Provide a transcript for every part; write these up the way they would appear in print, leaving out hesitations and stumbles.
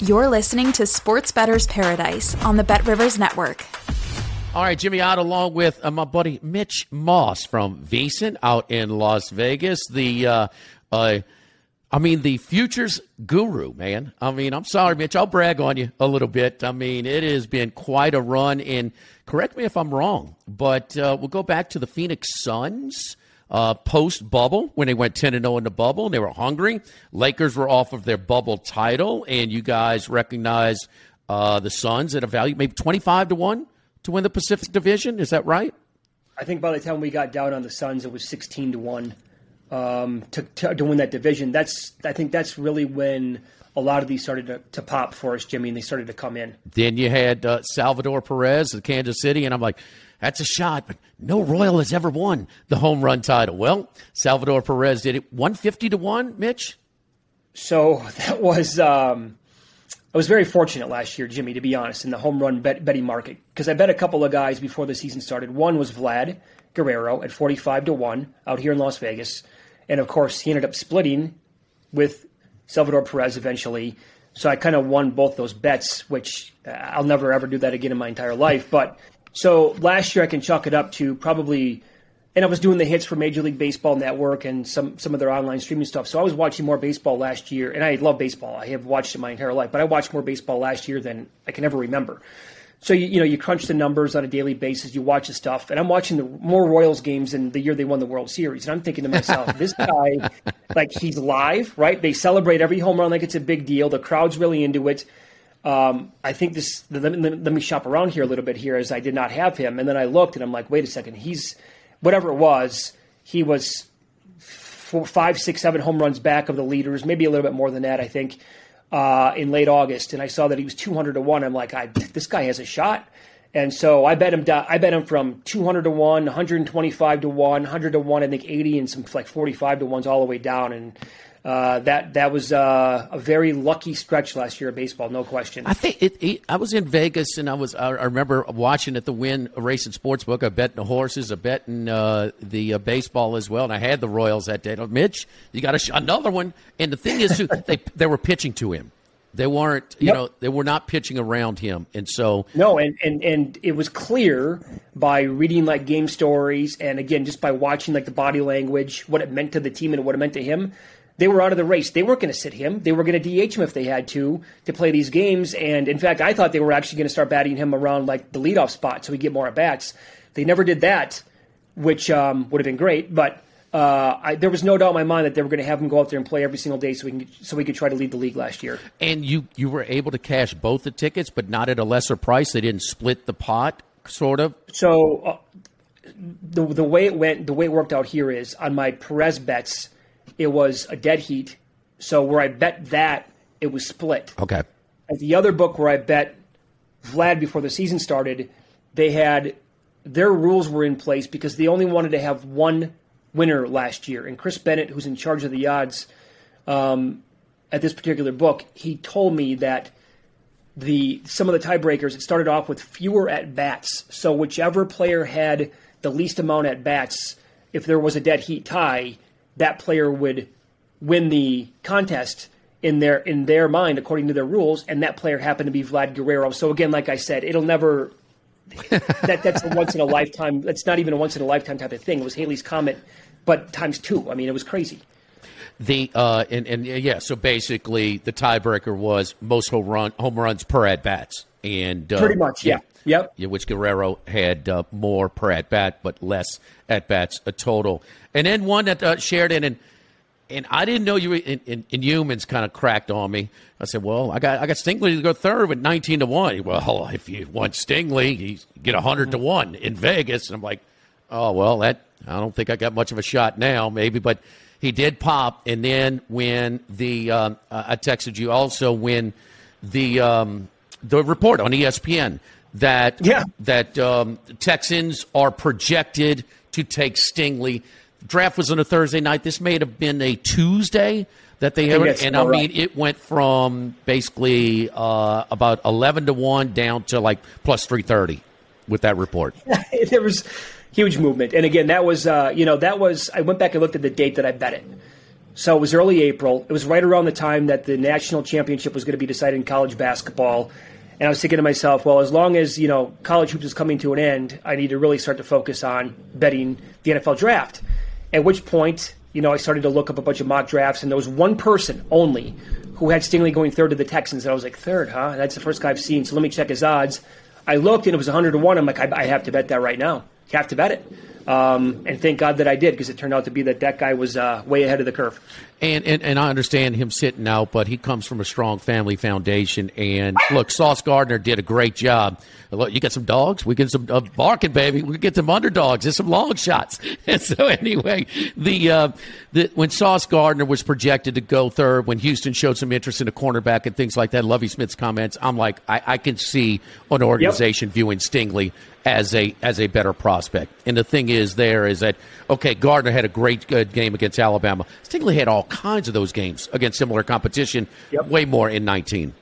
You're listening to Sports Bettor's Paradise on the BetRivers Network. All right, Jimmy Ott, along with my buddy Mitch Moss from Vicent out in Las Vegas. The futures guru, man. I'm sorry, Mitch. I'll brag on you a little bit. It has been quite a run. And correct me if I'm wrong, but we'll go back to the Phoenix Suns. Post-bubble, when they went 10-0 in the bubble, and they were hungry. Lakers were off of their bubble title, and you guys recognize the Suns at a value, maybe 25-1 to win the Pacific Division. Is that right? I think by the time we got down on the Suns, it was 16-1 to win that division. I think that's really when a lot of these started to pop for us, Jimmy, and they started to come in. Then you had Salvador Perez of Kansas City, and I'm like, that's a shot, but no Royal has ever won the home run title. Well, Salvador Perez did it 150-1, Mitch? So that was I was very fortunate last year, Jimmy, to be honest, in the home run betting market, because I bet a couple of guys before the season started. One was Vlad Guerrero at 45-1 out here in Las Vegas. And, of course, he ended up splitting with Salvador Perez eventually. So I kind of won both those bets, which I'll never, ever do that again in my entire life. But so last year I can chalk it up to probably – and I was doing the hits for Major League Baseball Network and some of their online streaming stuff. So I was watching more baseball last year. And I love baseball. I have watched it my entire life. But I watched more baseball last year than I can ever remember. So, you crunch the numbers on a daily basis. You watch the stuff. And I'm watching more Royals games than the year they won the World Series. And I'm thinking to myself, this guy, he's live, right? They celebrate every home run like it's a big deal. The crowd's really into it. I think this – let me shop around here a little bit here, as I did not have him. And then I looked, and I'm like, wait a second. He's – whatever it was, he was 4, 5, 6, 7 home runs back of the leaders, maybe a little bit more than that, I think. In late August, and I saw that he was 200-1. I'm like, this guy has a shot, and so I bet him. I bet him from 200-1, 125-1, 100-1. I think 80 and some 45-1s all the way down, and that was a very lucky stretch last year of baseball, no question. I think I was in Vegas, and I remember watching at the Wynn Race and Sportsbook. I bet in the horses, I bet in the baseball as well, and I had the Royals that day. Mitch, you got another one. And the thing is, they were pitching to him. They weren't, they were not pitching around him, and so no, and it was clear by reading game stories, and again just by watching the body language, what it meant to the team and what it meant to him. They were out of the race. They weren't going to sit him. They were going to DH him if they had to play these games. And, in fact, I thought they were actually going to start batting him around, the leadoff spot so he'd get more at-bats. They never did that, which would have been great. But there was no doubt in my mind that they were going to have him go out there and play every single day so we could try to lead the league last year. And you were able to cash both the tickets, but not at a lesser price. They didn't split the pot, sort of? So the way it worked out here is on my Perez bets – it was a dead heat. So where I bet that, it was split. Okay. At the other book where I bet Vlad before the season started, they had – their rules were in place because they only wanted to have one winner last year. And Chris Bennett, who's in charge of the odds at this particular book, he told me that some of the tiebreakers, it started off with fewer at-bats. So whichever player had the least amount at-bats, if there was a dead heat tie – that player would win the contest in their mind, according to their rules, and that player happened to be Vlad Guerrero. So again, like I said, it'll never – that's a once-in-a-lifetime – that's not even a once-in-a-lifetime type of thing. It was Halley's Comet, but times 2. It was crazy. So basically the tiebreaker was most home runs per at-bats and pretty much, yeah, which Guerrero had more per at bat, but less at bats a total. And then one that Sheridan and I didn't know you were in humans kind of cracked on me. I said, well, I got Stingley to go third with 19-1. Well, if you want Stingley, you get 100-1 in Vegas. And I'm like, oh well, I don't think I got much of a shot now, maybe, but he did pop. And then when the I texted you also when the report on ESPN that Texans are projected to take Stingley. Draft was on a Thursday night. This may have been a Tuesday that they heard, and I mean it went from basically about 11-1 down to like plus 330 with that report. There was huge movement, and again, that was I went back and looked at the date that I bet it. So it was early April. It was right around the time that the national championship was going to be decided in college basketball. And I was thinking to myself, well, as long as, college hoops is coming to an end, I need to really start to focus on betting the NFL draft. At which point, I started to look up a bunch of mock drafts, and there was one person only who had Stingley going third to the Texans. And I was like, third, huh? That's the first guy I've seen, so let me check his odds. I looked, and it was 100-1. I'm like, I have to bet that right now. You have to bet it. And thank God that I did, because it turned out to be that guy was way ahead of the curve. And I understand him sitting out, but he comes from a strong family foundation. And, look, Sauce Gardner did a great job. Look, you got some dogs? We get some barking, baby. We get some underdogs. There's some long shots. And so, anyway, when Sauce Gardner was projected to go third, when Houston showed some interest in a cornerback and things like that, Lovie Smith's comments, I'm like, I can see an organization viewing Stingley as a better prospect. And the thing is that Gardner had a good game against Alabama. Stingley had all kinds of those games against similar competition, way more in 19.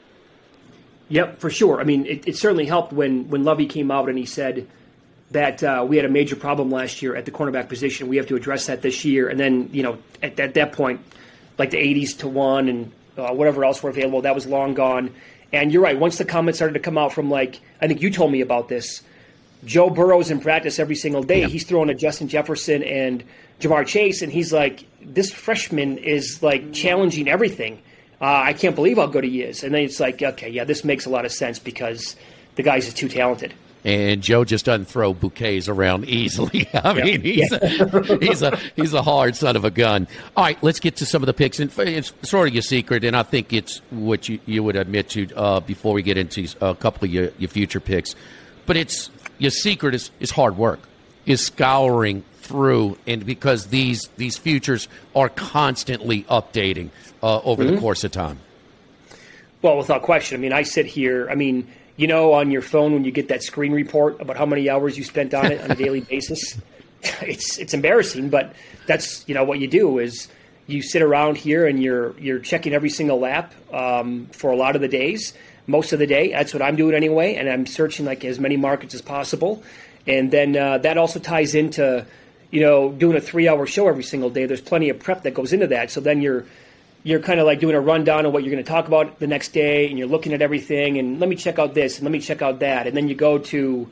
Yep, for sure. I mean, it certainly helped when Lovie came out and he said that we had a major problem last year at the cornerback position. We have to address that this year. And then, at that point, like the 80s-1 and whatever else were available, that was long gone. And you're right. Once the comments started to come out from, like, I think you told me about this, Joe Burrow's in practice every single day. Yeah. He's throwing at Justin Jefferson and Jamar Chase, and he's like, this freshman is, like, challenging everything. I can't believe how good he is. And then it's like, okay, yeah, this makes a lot of sense because the guy's just too talented. And Joe just doesn't throw bouquets around easily. I mean, he's a hard son of a gun. All right, let's get to some of the picks. And it's sort of your secret, and I think it's what you would admit to before we get into a couple of your future picks. But it's your secret is hard work, is scouring through, and because these futures are constantly updating over the course of time. Well, without question. I mean, I sit here. I mean, on your phone when you get that screen report about how many hours you spent on it on a daily basis, it's embarrassing. But that's what you do is you sit around here and you're checking every single lap for a lot of the days. Most of the day, that's what I'm doing anyway, and I'm searching like as many markets as possible. And then that also ties into, doing a 3-hour show every single day. There's plenty of prep that goes into that. So then you're kind of like doing a rundown of what you're going to talk about the next day, and you're looking at everything, and let me check out this, and let me check out that. And then you go to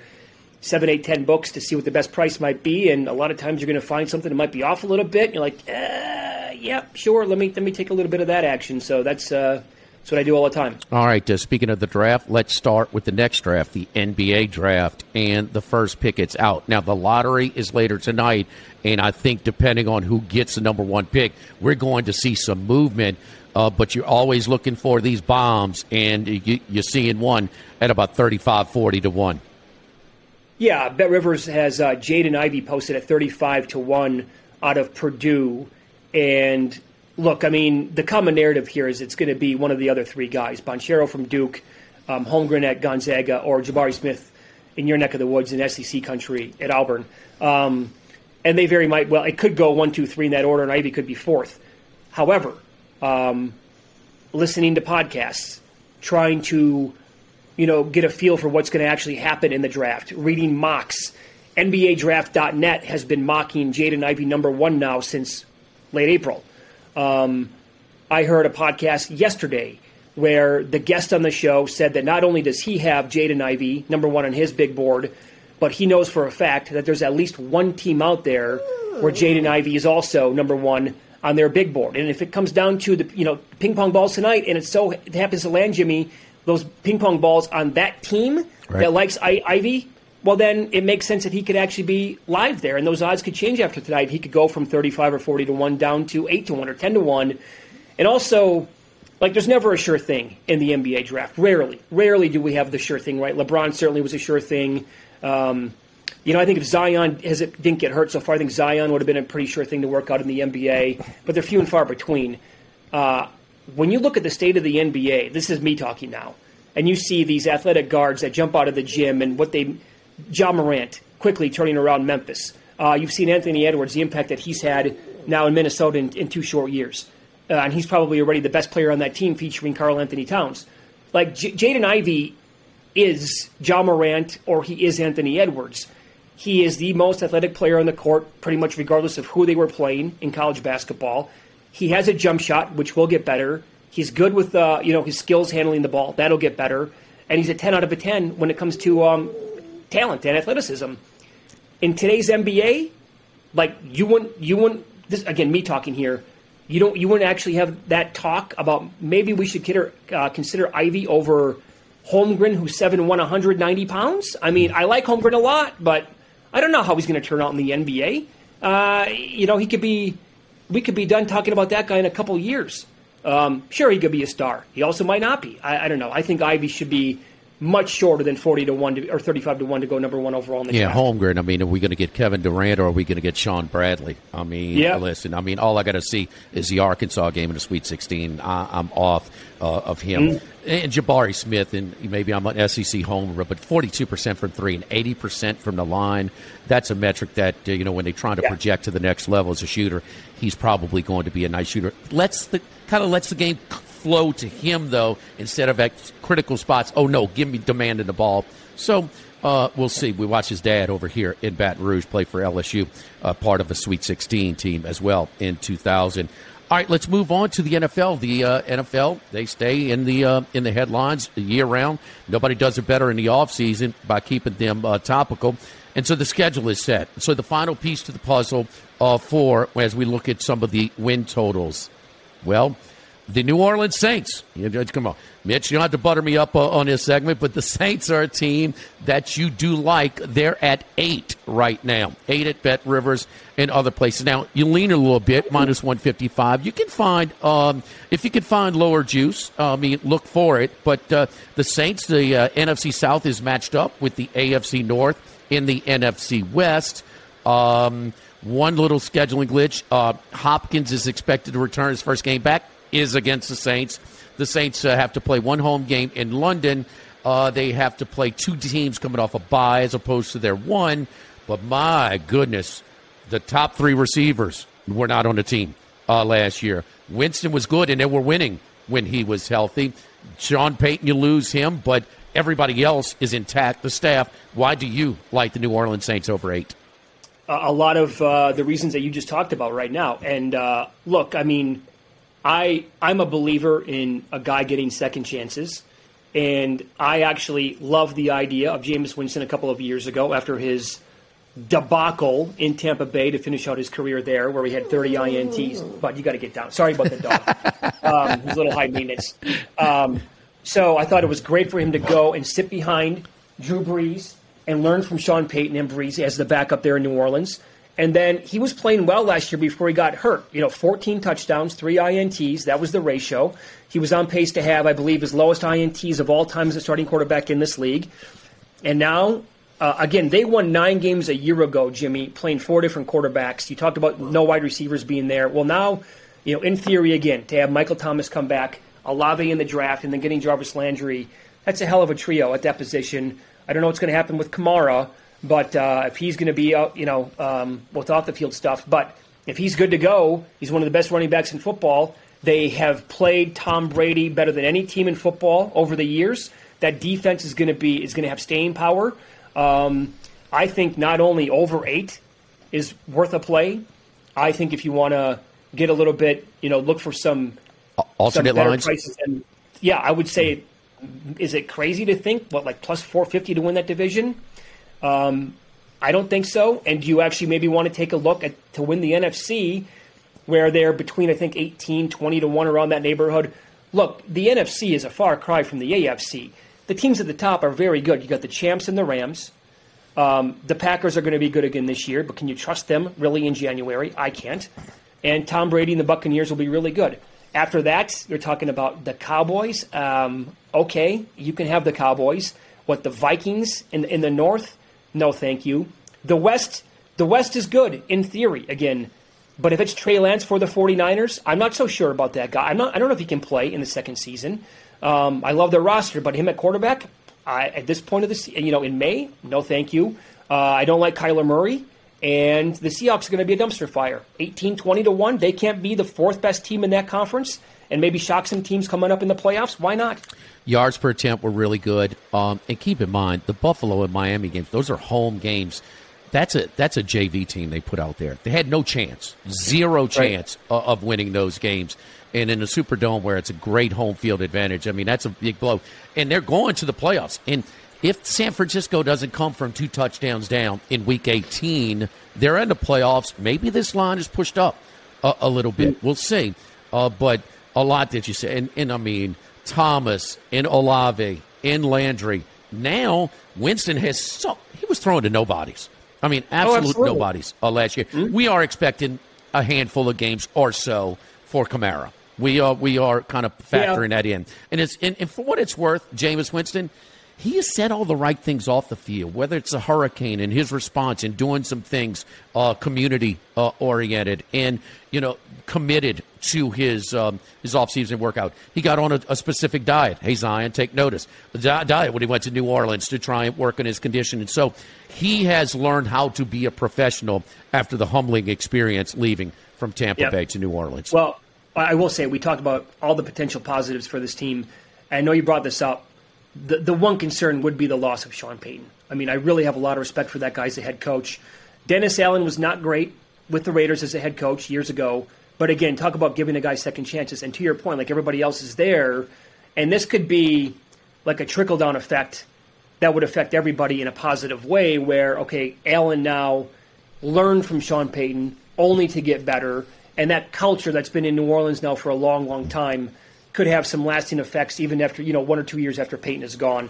7, 8, 10 books to see what the best price might be, and a lot of times you're going to find something that might be off a little bit. And you're like, yeah, sure, let me take a little bit of that action. So that's what I do all the time. All right, speaking of the draft, let's start with the next draft, the NBA draft, and the first pick it's out. Now, the lottery is later tonight, and I think depending on who gets the number one pick, we're going to see some movement, but you're always looking for these bombs, and you're seeing one at about 35-40-1. Yeah, BetRivers has Jaden Ivey posted at 35-1 out of Purdue, and look, I mean, the common narrative here is it's going to be one of the other three guys, Banchero from Duke, Holmgren at Gonzaga, or Jabari Smith in your neck of the woods in SEC country at Auburn. And they very might, well, it could go 1, 2, 3 in that order, and Ivy could be fourth. However, listening to podcasts, trying to, get a feel for what's going to actually happen in the draft, reading mocks. NBADraft.net has been mocking Jaden Ivey #1 now since late April. I heard a podcast yesterday where the guest on the show said that not only does he have Jaden Ivey #1 on his big board, but he knows for a fact that there's at least one team out there where Jaden Ivey is also #1 on their big board. And if it comes down to the ping pong balls tonight, and it happens to land Jimmy those ping pong balls on that team that likes Ivy, well, then it makes sense that he could actually be live there, and those odds could change after tonight. He could go from 35 or 40 to 1 down to 8 to 1 or 10 to 1. And also, like, there's never a sure thing in the NBA draft. Rarely. Rarely do we have the sure thing, right? LeBron certainly was a sure thing. You know, I think if Zion didn't get hurt so far, I think Zion would have been a pretty sure thing to work out in the NBA, but they're few and far between. When you look at the state of the NBA, this is me talking now, and you see these athletic guards that jump out of the gym and what they – Ja Morant quickly turning around Memphis. You've seen Anthony Edwards, the impact that he's had now in Minnesota in 2 short years. And he's probably already the best player on that team featuring Karl-Anthony Towns. Like, Jaden Ivey is Ja Morant or he is Anthony Edwards. He is the most athletic player on the court, pretty much regardless of who they were playing in college basketball. He has a jump shot, which will get better. He's good with, his skills handling the ball. That'll get better. And he's a 10 out of a 10 when it comes to talent and athleticism. In today's NBA, like, you wouldn't this, again, me talking here, you wouldn't actually have that talk about maybe we should consider Ivy over Holmgren, who's 7'1", 190 pounds. I mean, I like Holmgren a lot, but I don't know how he's going to turn out in the NBA. We could be done talking about that guy in a couple years. Sure, he could be a star. He also might not be. I don't know. I think Ivy should be much shorter than 40 to 1 or 35 to 1 to go number 1 overall in the draft. Yeah, Holmgren. I mean, are we going to get Kevin Durant or are we going to get Sean Bradley? I mean, listen. I mean, all I got to see is the Arkansas game in the Sweet 16. I'm off of him and Jabari Smith, and maybe I'm an SEC homer, but 42% from three and 80% from the line. That's a metric that when they're trying to project to the next level as a shooter, he's probably going to be a nice shooter. Lets the game flow to him, though, instead of at critical spots. Oh, no, give me demanding the ball. So we'll see. We watch his dad over here in Baton Rouge play for LSU, part of a Sweet 16 team as well in 2000. All right, let's move on to the NFL. The NFL, they stay in the headlines year-round. Nobody does it better in the offseason by keeping them topical. And so the schedule is set. So the final piece to the puzzle as we look at some of the win totals. Well, the New Orleans Saints. Come on, Mitch, you don't have to butter me up on this segment, but the Saints are a team that you do like. They're at 8 right now, 8 at BetRivers and other places. Now, you lean a little bit, minus 155. You can find, if you can find lower juice, look for it. But the Saints, the NFC South is matched up with the AFC North in the NFC West. One little scheduling glitch. Hopkins is expected to return his first game back. Is against the Saints. The Saints have to play one home game in London. They have to play 2 teams coming off a bye as opposed to their one. But my goodness, the top 3 receivers were not on the team last year. Winston was good, and they were winning when he was healthy. Sean Payton, you lose him, but everybody else is intact, the staff. Why do you like the New Orleans Saints over 8? A lot of the reasons that you just talked about right now. And look, I mean, I'm a believer in a guy getting second chances, and I actually love the idea of Jameis Winston a couple of years ago after his debacle in Tampa Bay to finish out his career there where he had 30 INTs. But you got to get down. Sorry about the dog. He's a little high maintenance. So I thought it was great for him to go and sit behind Drew Brees and learn from Sean Payton and Brees as the backup there in New Orleans. And then he was playing well last year before he got hurt. 14 touchdowns, 3 INTs. That was the ratio. He was on pace to have, I believe, his lowest INTs of all time as a starting quarterback in this league. And now, again, they won 9 games a year ago, Jimmy, playing 4 different quarterbacks. You talked about no wide receivers being there. Well, now, in theory, again, to have Michael Thomas come back, Olave in the draft, and then getting Jarvis Landry, that's a hell of a trio at that position. I don't know what's going to happen with Kamara. But if he's going to be out, with off-the-field stuff, but if he's good to go, he's one of the best running backs in football. They have played Tom Brady better than any team in football over the years. That defense is going to have staying power. I think not only over 8 is worth a play. I think if you want to get a little bit, look for some alternate lines. Prices. And, yeah, I would say, is it crazy to think like plus 450 to win that division? I don't think so. And you actually maybe want to take a look at to win the NFC, where they're between, I think, 18, 20 to 1 around that neighborhood. Look, the NFC is a far cry from the AFC. The teams at the top are very good. You got the champs and the Rams. The Packers are going to be good again this year, but can you trust them really in January? I can't. And Tom Brady and the Buccaneers will be really good. After that, you're talking about the Cowboys. Okay, you can have the Cowboys. What, the Vikings in the North? No, thank you. The West is good in theory, again. But if it's Trey Lance for the 49ers, I'm not so sure about that guy. I don't know if he can play in the second season. I love their roster, but him at quarterback, at this point of the season, in May, no thank you. I don't like Kyler Murray. And the Seahawks are going to be a dumpster fire. 18-20-1. They can't be the fourth best team in that conference and maybe shock some teams coming up in the playoffs. Why not? Yards per attempt were really good. And keep in mind, the Buffalo and Miami games, those are home games. That's a JV team they put out there. They had no chance, zero chance of winning those games. And in the Superdome, where it's a great home field advantage, I mean, that's a big blow. And they're going to the playoffs. And if San Francisco doesn't come from two touchdowns down in Week 18, they're in the playoffs. Maybe this line is pushed up a little bit. We'll see. But a lot that you say. And I mean, Thomas and Olave and Landry. Now, Winston he was throwing to nobodies. I mean, absolutely nobodies last year. Mm-hmm. We are expecting a handful of games or so for Kamara. We are kind of factoring that in. And it's and for what it's worth, Jameis Winston, he has said all the right things off the field, whether it's a hurricane and his response and doing some things community-oriented and, committed to his offseason workout. He got on a specific diet. Hey, Zion, take notice. The diet when he went to New Orleans to try and work on his condition. And so he has learned how to be a professional after the humbling experience leaving from Tampa Bay to New Orleans. Well, I will say we talked about all the potential positives for this team. I know you brought this up. The one concern would be the loss of Sean Payton. I mean, I really have a lot of respect for that guy as a head coach. Dennis Allen was not great with the Raiders as a head coach years ago. But again, talk about giving a guy second chances. And to your point, like everybody else is there. And this could be like a trickle-down effect that would affect everybody in a positive way where, okay, Allen now learned from Sean Payton only to get better. And that culture that's been in New Orleans now for a long, long time could have some lasting effects even after, 1 or 2 years after Peyton is gone.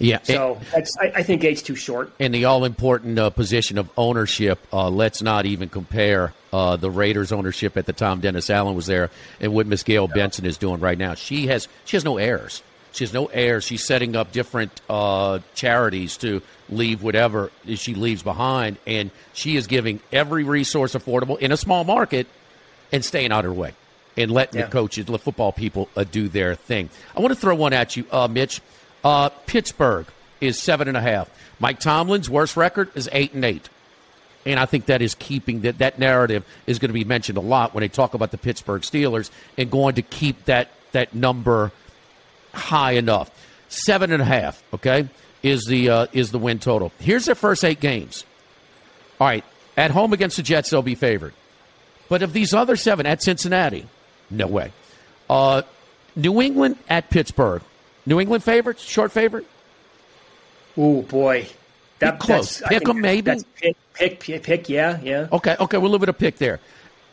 Yeah. So I think eight's too short. And the all-important position of ownership, let's not even compare the Raiders' ownership at the time Dennis Allen was there and what Miss Gail Benson is doing right now. She has no heirs. She has no heirs. She's setting up different charities to leave whatever she leaves behind, and she is giving every resource affordable in a small market and staying out of her way. And letting the coaches, the football people do their thing. I want to throw one at you, Mitch. Pittsburgh is 7.5. Mike Tomlin's worst record is 8-8. And I think that is keeping that narrative is going to be mentioned a lot when they talk about the Pittsburgh Steelers and going to keep that number high enough. 7.5, okay, is the win total. Here's their first 8 games. All right, at home against the Jets, they'll be favored. But of these other 7 at Cincinnati, no way. New England at Pittsburgh. New England favorite? Short favorite? Oh, boy. That's close. Pick them, maybe? Pick, yeah. Okay, we'll live with a pick there.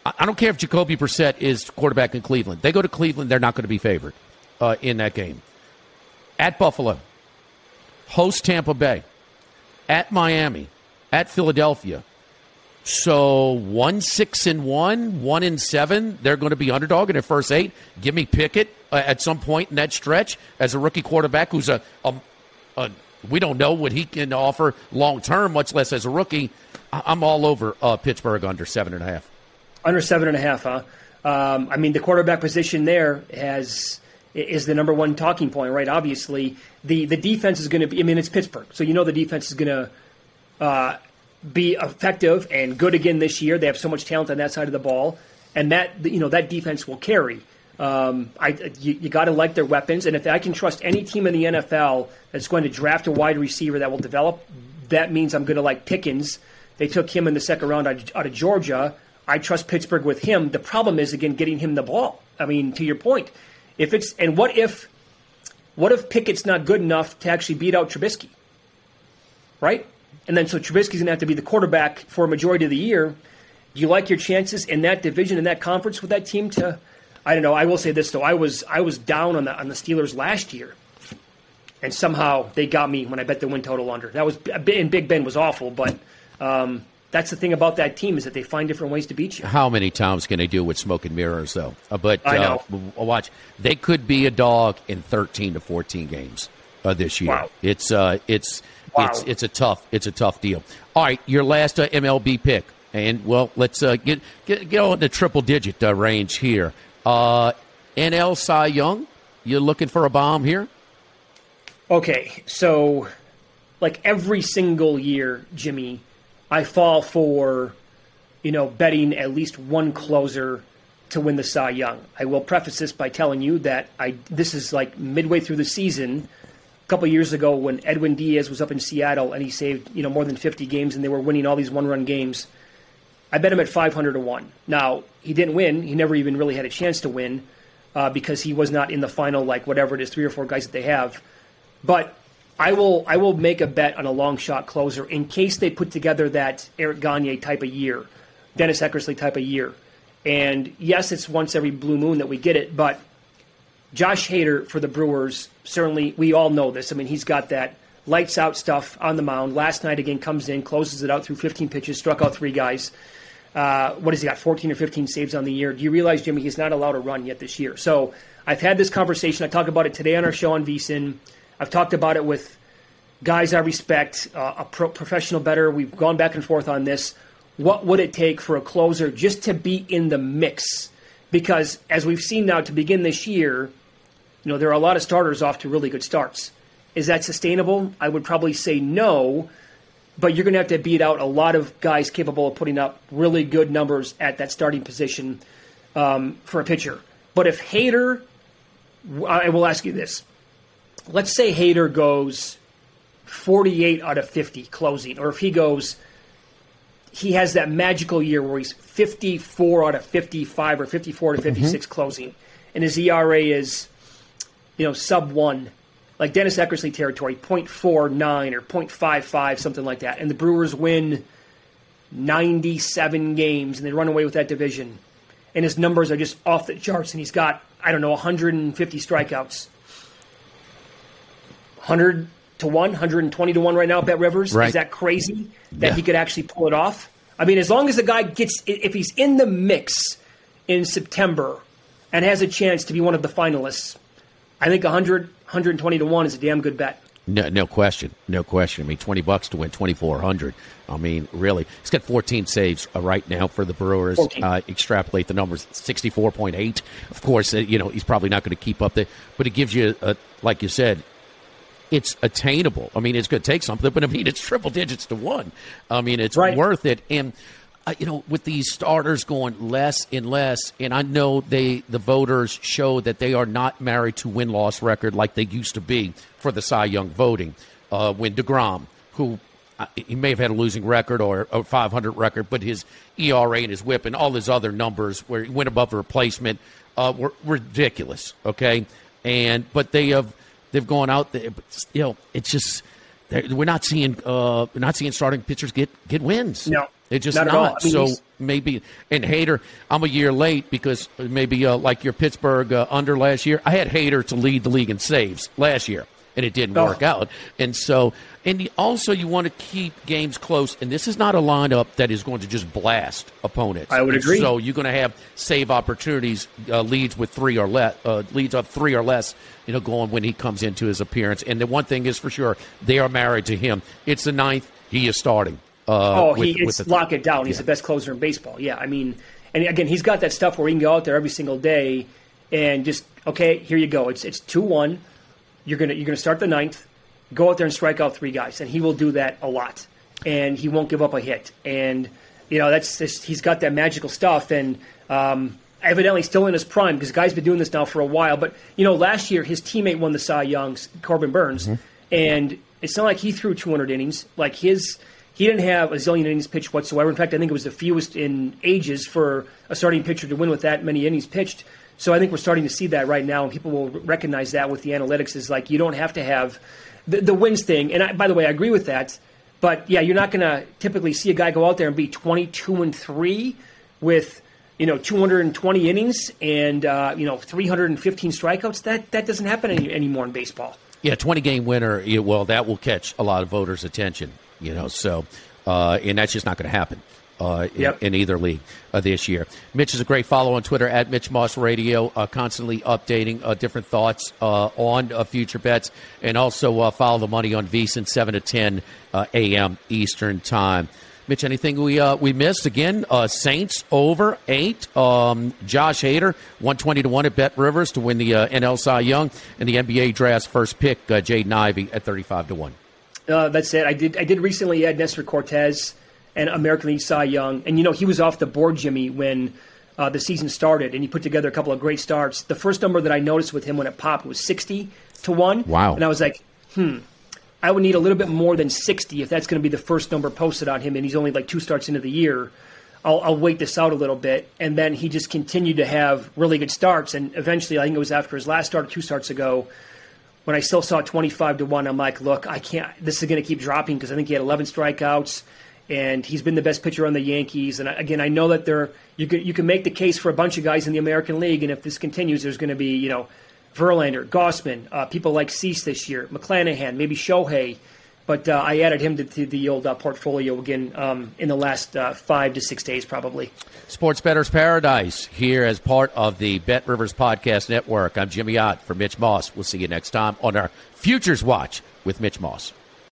I don't care if Jacoby Brissett is quarterback in Cleveland. They go to Cleveland, they're not going to be favored in that game. At Buffalo. Host Tampa Bay. At Miami. At Philadelphia. So 1-6-1, 1-7. They're going to be underdog in their first 8. Give me Pickett at some point in that stretch as a rookie quarterback who's we don't know what he can offer long term, much less as a rookie. I'm all over Pittsburgh under 7.5. Under 7.5, huh? I mean, the quarterback position there is the number one talking point, right? Obviously, the defense is going to be. I mean, it's Pittsburgh, so the defense is going to. Be effective and good again this year. They have so much talent on that side of the ball, and that defense will carry. You got to like their weapons, and if I can trust any team in the NFL that's going to draft a wide receiver that will develop, that means I'm going to like Pickens. They took him in the second round out of Georgia. I trust Pittsburgh with him. The problem is, again, getting him the ball. I mean, to your point, what if Pickett's not good enough to actually beat out Trubisky, right? And then so Trubisky's going to have to be the quarterback for a majority of the year. Do you like your chances in that division, in that conference with that team to – I don't know. I will say this though. I was down on the Steelers last year, and somehow they got me when I bet the win total under. That was, and Big Ben was awful, but that's the thing about that team is that they find different ways to beat you. How many times can they do with smoke and mirrors though? But I know. Watch, they could be a dog in 13 to 14 games this year. Wow. It's a tough deal. All right, your last MLB pick, and well, let's get on the triple digit range here. NL Cy Young, you're looking for a bomb here? Okay, so like every single year, Jimmy, I fall for, betting at least one closer to win the Cy Young. I will preface this by telling you that this is like midway through the season. A couple of years ago when Edwin Diaz was up in Seattle and he saved, more than 50 games and they were winning all these one-run games, I bet him at 500 to 1. Now, he didn't win. He never even really had a chance to win because he was not in the final, like whatever it is, 3 or 4 guys that they have. But I will make a bet on a long shot closer in case they put together that Eric Gagne type of year, Dennis Eckersley type of year. And yes, it's once every blue moon that we get it, but Josh Hader for the Brewers, certainly we all know this. I mean, he's got that lights out stuff on the mound. Last night again comes in, closes it out through 15 pitches, struck out 3 guys. What has he got, 14 or 15 saves on the year? Do you realize, Jimmy, he's not allowed to run yet this year? So I've had this conversation. I talk about it today on our show on VSiN. I've talked about it with guys I respect, a professional bettor. We've gone back and forth on this. What would it take for a closer just to be in the mix? Because as we've seen now to begin this year, there are a lot of starters off to really good starts. Is that sustainable? I would probably say no, but you're going to have to beat out a lot of guys capable of putting up really good numbers at that starting position for a pitcher. But if Hader, I will ask you this. Let's say Hader goes 48 out of 50 closing, or if he has that magical year where he's 54 out of 55 or 54 out of 56 closing, and his ERA is, sub 1, like Dennis Eckersley territory, 0.49 or 0.55, something like that, and the Brewers win 97 games, and they run away with that division, and his numbers are just off the charts, and he's got, 150 strikeouts. 100 to 1, 120 to 1 right now, BetRivers. Right. Is that crazy that he could actually pull it off? I mean, as long as the guy if he's in the mix in September and has a chance to be one of the finalists, I think 100, 120 to 1 is a damn good bet. No question. I mean, $20 to win $2,400. I mean, really. He's got 14 saves right now for the Brewers. Extrapolate the numbers, 64.8. Of course, he's probably not going to keep up there, but it gives you, like you said, it's attainable. I mean, it's going to take something, but I mean, it's triple digits to 1. I mean, it's worth it. And, with these starters going less and less, and I know the voters show that they are not married to win-loss record like they used to be for the Cy Young voting. When DeGrom, who he may have had a losing record or a 500 record, but his ERA and his whip and all his other numbers where he went above replacement were ridiculous, okay? But they have... They've gone out there, but it's just we're not seeing starting pitchers get wins. No, they're just not. I mean, so maybe and Hader, I'm a year late because maybe like your Pittsburgh under last year, I had Hader to lead the league in saves last year, and it didn't work out. And so also you want to keep games close, and this is not a lineup that is going to just blast opponents. I would agree. So you're going to have save opportunities, leads of 3 or less. Going when he comes into his appearance. And the one thing is for sure, they are married to him. It's the 9th. He is starting. Lock it down. Yeah. He's the best closer in baseball. Yeah, I mean, and again, he's got that stuff where he can go out there every single day and just, okay, here you go. It's 2-1. You're gonna start the 9th. Go out there and strike out 3 guys, and he will do that a lot. And he won't give up a hit. And that's just, he's got that magical stuff. And evidently still in his prime, because the guy's been doing this now for a while. But, last year his teammate won the Cy Young, Corbin Burns, and it's not like he threw 200 innings. Like he didn't have a zillion innings pitched whatsoever. In fact, I think it was the fewest in ages for a starting pitcher to win with that many innings pitched. So I think we're starting to see that right now, and people will recognize that with the analytics is like you don't have to have the wins thing. And by the way, I agree with that. But, yeah, you're not going to typically see a guy go out there and be 22-3 with – 220 innings and 315 strikeouts. That doesn't happen anymore in baseball. Yeah, 20-game winner. Well, that will catch a lot of voters' attention. And that's just not going to happen in either league this year. Mitch is a great follow on Twitter at Mitch Moss Radio, constantly updating different thoughts on future bets, and also follow the money on Vicent 7 to 10 a.m. Eastern time. Mitch, anything we missed? Again, Saints over 8. Josh Hader, 120 to 1 at BetRivers to win the NL Cy Young, and the NBA draft's first pick, Jaden Ivey at 35 to 1. That's it. I did recently add Nestor Cortez and American League Cy Young, and he was off the board, Jimmy, when the season started, and he put together a couple of great starts. The first number that I noticed with him when it popped was 60 to 1. Wow! And I was like, I would need a little bit more than 60 if that's going to be the first number posted on him, and he's only like 2 starts into the year. I'll wait this out a little bit. And then he just continued to have really good starts, and eventually I think it was after his last start 2 starts ago when I still saw 25 to 1, I'm like, look, I can't. This is going to keep dropping because I think he had 11 strikeouts, and he's been the best pitcher on the Yankees. And again, I know that you can make the case for a bunch of guys in the American League, and if this continues, there's going to be, Verlander, Gossman, people like Cease this year, McClanahan, maybe Shohei, but I added him to the old portfolio again in the last 5 to 6 days probably. Sports Bettor's Paradise here as part of the Bet Rivers Podcast Network. I'm Jimmy Ott for Mitch Moss. We'll see you next time on our Futures Watch with Mitch Moss.